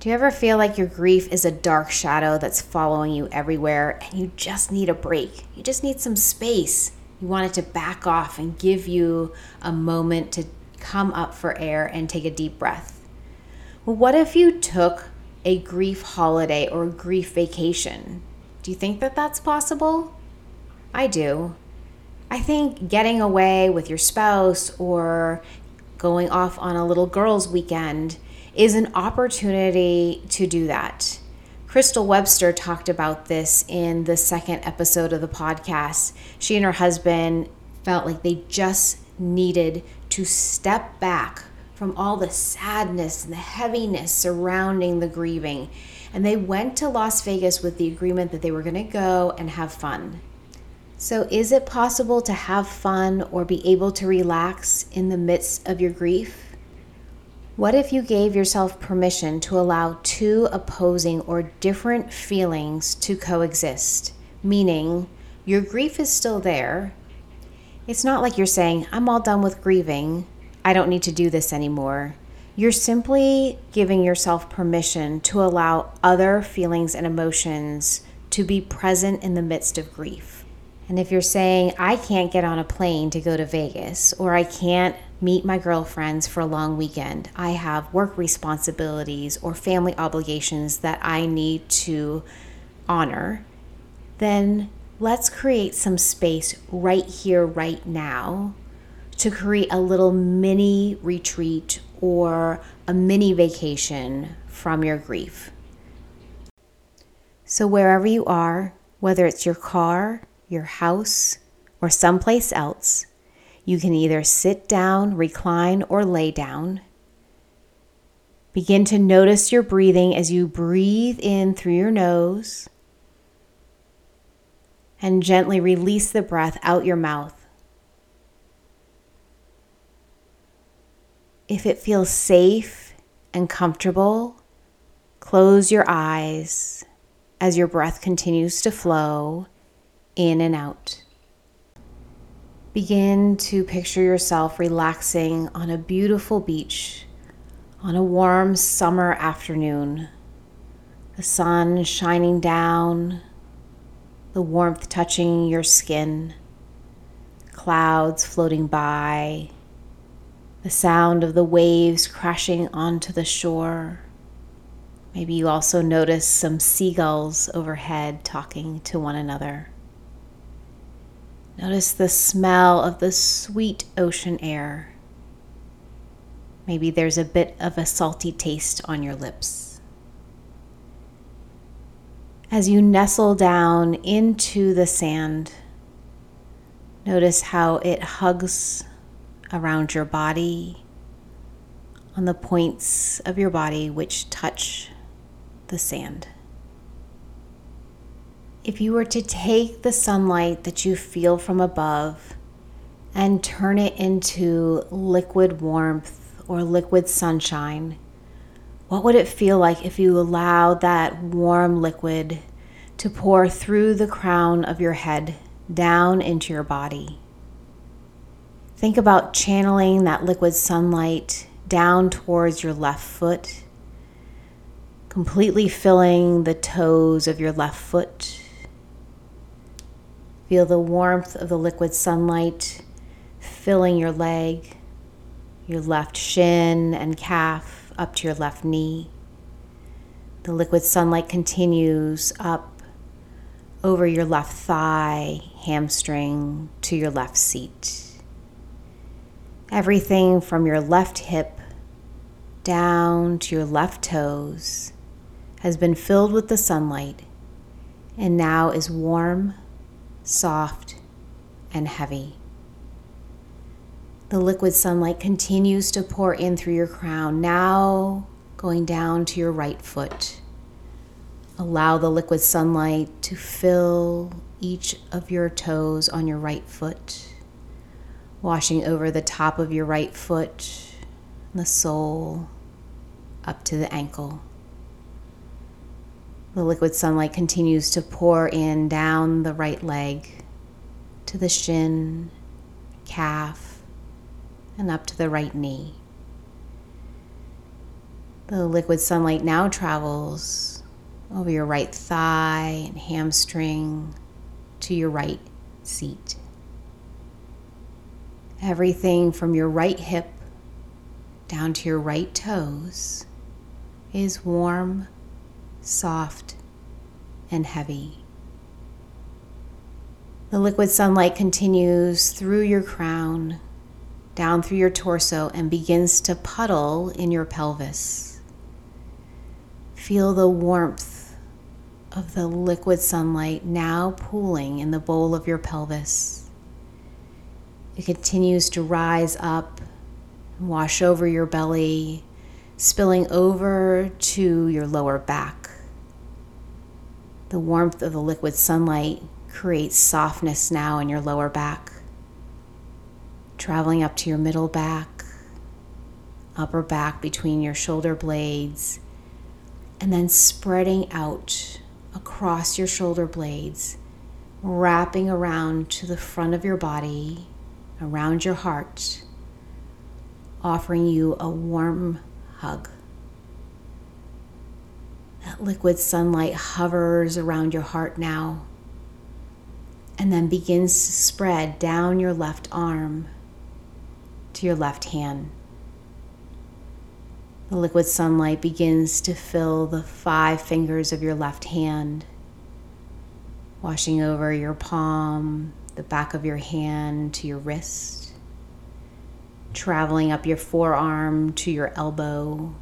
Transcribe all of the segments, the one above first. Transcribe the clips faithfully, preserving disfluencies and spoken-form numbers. Do you ever feel like your grief is a dark shadow that's following you everywhere and you just need a break? You just need some space. You want it to back off and give you a moment to come up for air and take a deep breath. Well, what if you took a grief holiday or a grief vacation? Do you think that that's possible? I do. I think getting away with your spouse or going off on a little girls' weekend is an opportunity to do that. Crystal Webster talked about this in the second episode of the podcast. She and her husband felt like they just needed to step back from all the sadness and the heaviness surrounding the grieving. And they went to Las Vegas with the agreement that they were going to go and have fun. So is it possible to have fun or be able to relax in the midst of your grief? What if you gave yourself permission to allow two opposing or different feelings to coexist? Meaning, your grief is still there. It's not like you're saying, I'm all done with grieving. I don't need to do this anymore. You're simply giving yourself permission to allow other feelings and emotions to be present in the midst of grief. And if you're saying, I can't get on a plane to go to Vegas, or I can't meet my girlfriends for a long weekend, I have work responsibilities or family obligations that I need to honor, then let's create some space right here, right now, to create a little mini retreat or a mini vacation from your grief. So wherever you are, whether it's your car, your house, or someplace else, you can either sit down, recline, or lay down. Begin to notice your breathing as you breathe in through your nose and gently release the breath out your mouth. If it feels safe and comfortable, close your eyes as your breath continues to flow in and out. Begin to picture yourself relaxing on a beautiful beach on a warm summer afternoon. The sun shining down, the warmth touching your skin, clouds floating by, the sound of the waves crashing onto the shore. Maybe you also notice some seagulls overhead talking to one another. Notice the smell of the sweet ocean air. Maybe there's a bit of a salty taste on your lips. As you nestle down into the sand, notice how it hugs around your body, on the points of your body which touch the sand. If you were to take the sunlight that you feel from above and turn it into liquid warmth or liquid sunshine, what would it feel like if you allowed that warm liquid to pour through the crown of your head down into your body? Think about channeling that liquid sunlight down towards your left foot, completely filling the toes of your left foot. Feel the warmth of the liquid sunlight filling your leg, your left shin and calf up to your left knee. The liquid sunlight continues up over your left thigh, hamstring, to your left seat. Everything from your left hip down to your left toes has been filled with the sunlight and now is warm, soft, and heavy. The liquid sunlight continues to pour in through your crown, now going down to your right foot. Allow the liquid sunlight to fill each of your toes on your right foot, washing over the top of your right foot, the sole, up to the ankle. The liquid sunlight continues to pour in down the right leg to the shin, calf, and up to the right knee. The liquid sunlight now travels over your right thigh and hamstring to your right seat. Everything from your right hip down to your right toes is warm, soft, and heavy. The liquid sunlight continues through your crown, down through your torso, and begins to puddle in your pelvis. Feel the warmth of the liquid sunlight now pooling in the bowl of your pelvis. It continues to rise up and wash over your belly, spilling over to your lower back. The warmth of the liquid sunlight creates softness now in your lower back, traveling up to your middle back, upper back between your shoulder blades, and then spreading out across your shoulder blades, wrapping around to the front of your body, around your heart, offering you a warm hug. That liquid sunlight hovers around your heart now, and then begins to spread down your left arm to your left hand. The liquid sunlight begins to fill the five fingers of your left hand, washing over your palm, the back of your hand to your wrist, traveling up your forearm to your elbow,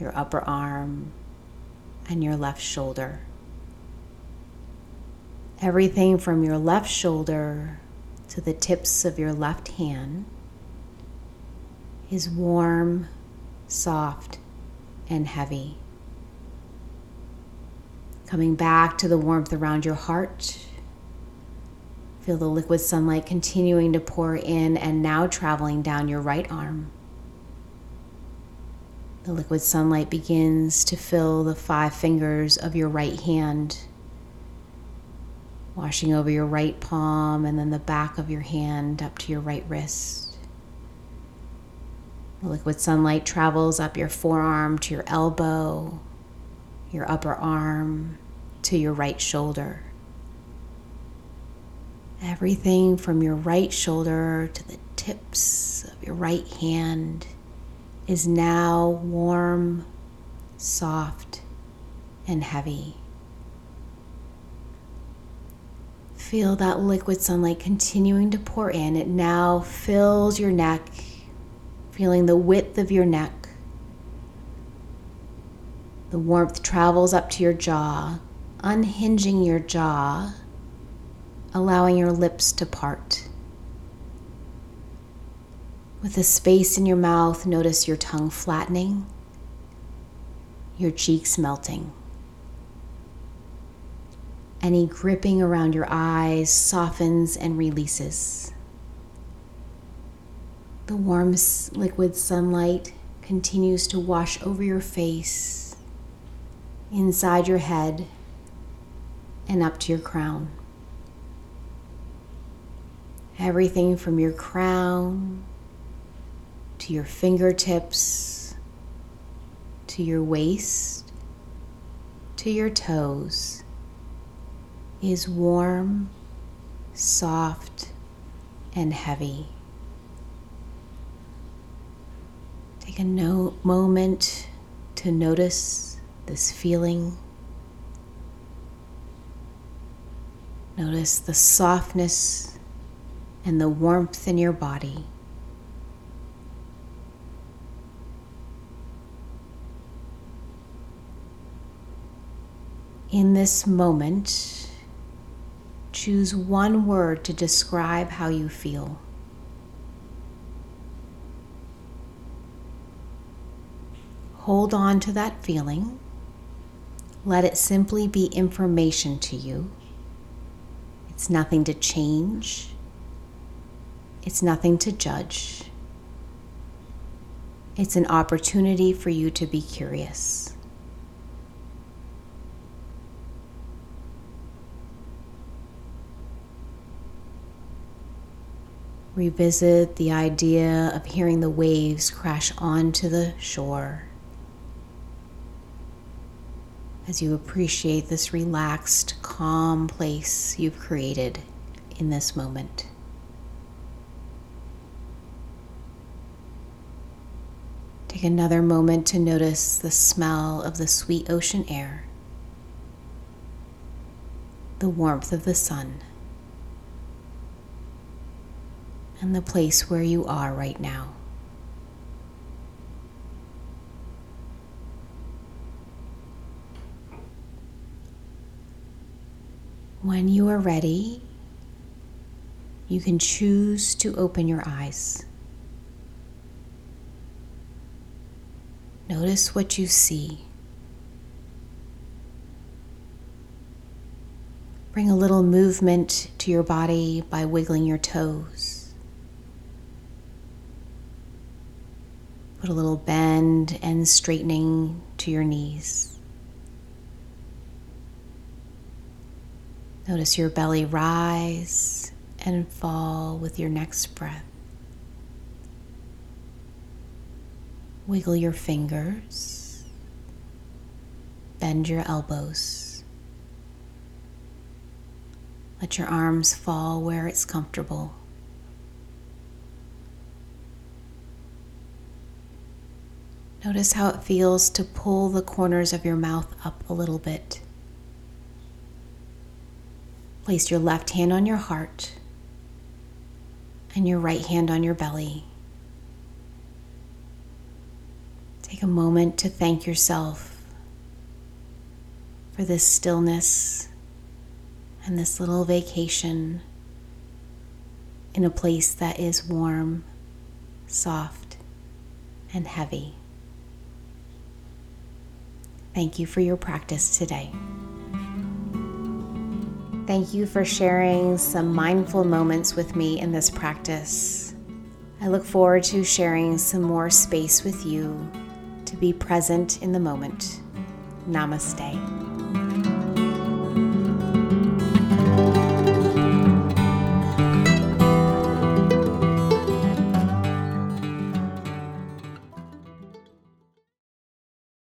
your upper arm, and your left shoulder. Everything from your left shoulder to the tips of your left hand is warm, soft, and heavy. Coming back to the warmth around your heart, feel the liquid sunlight continuing to pour in and now traveling down your right arm. The liquid sunlight begins to fill the five fingers of your right hand, washing over your right palm and then the back of your hand up to your right wrist. The liquid sunlight travels up your forearm to your elbow, your upper arm to your right shoulder. Everything from your right shoulder to the tips of your right hand is now warm, soft, and heavy. Feel that liquid sunlight continuing to pour in. It now fills your neck, feeling the width of your neck. The warmth travels up to your jaw, unhinging your jaw, allowing your lips to part. With the space in your mouth, notice your tongue flattening, your cheeks melting. Any gripping around your eyes softens and releases. The warm liquid sunlight continues to wash over your face, inside your head, and up to your crown. Everything from your crown to your fingertips to your waist to your toes is warm, soft, and heavy. Take a no- moment to notice this feeling. Notice the softness and the warmth in your body. In this moment, choose one word to describe how you feel. Hold on to that feeling. Let it simply be information to you. It's nothing to change. It's nothing to judge. It's an opportunity for you to be curious. Revisit the idea of hearing the waves crash onto the shore. as you appreciate this relaxed, calm place you've created in this moment. Take another moment to notice the smell of the sweet ocean air, the warmth of the sun, and the place where you are right now. When you are ready, you can choose to open your eyes. Notice what you see. Bring a little movement to your body by wiggling your toes. Put a little bend and straightening to your knees. Notice your belly rise and fall with your next breath. Wiggle your fingers. Bend your elbows. Let your arms fall where it's comfortable. Notice how it feels to pull the corners of your mouth up a little bit. Place your left hand on your heart and your right hand on your belly. Take a moment to thank yourself for this stillness and this little vacation in a place that is warm, soft, and heavy. Thank you for your practice today. Thank you for sharing some mindful moments with me in this practice. I look forward to sharing some more space with you to be present in the moment. Namaste.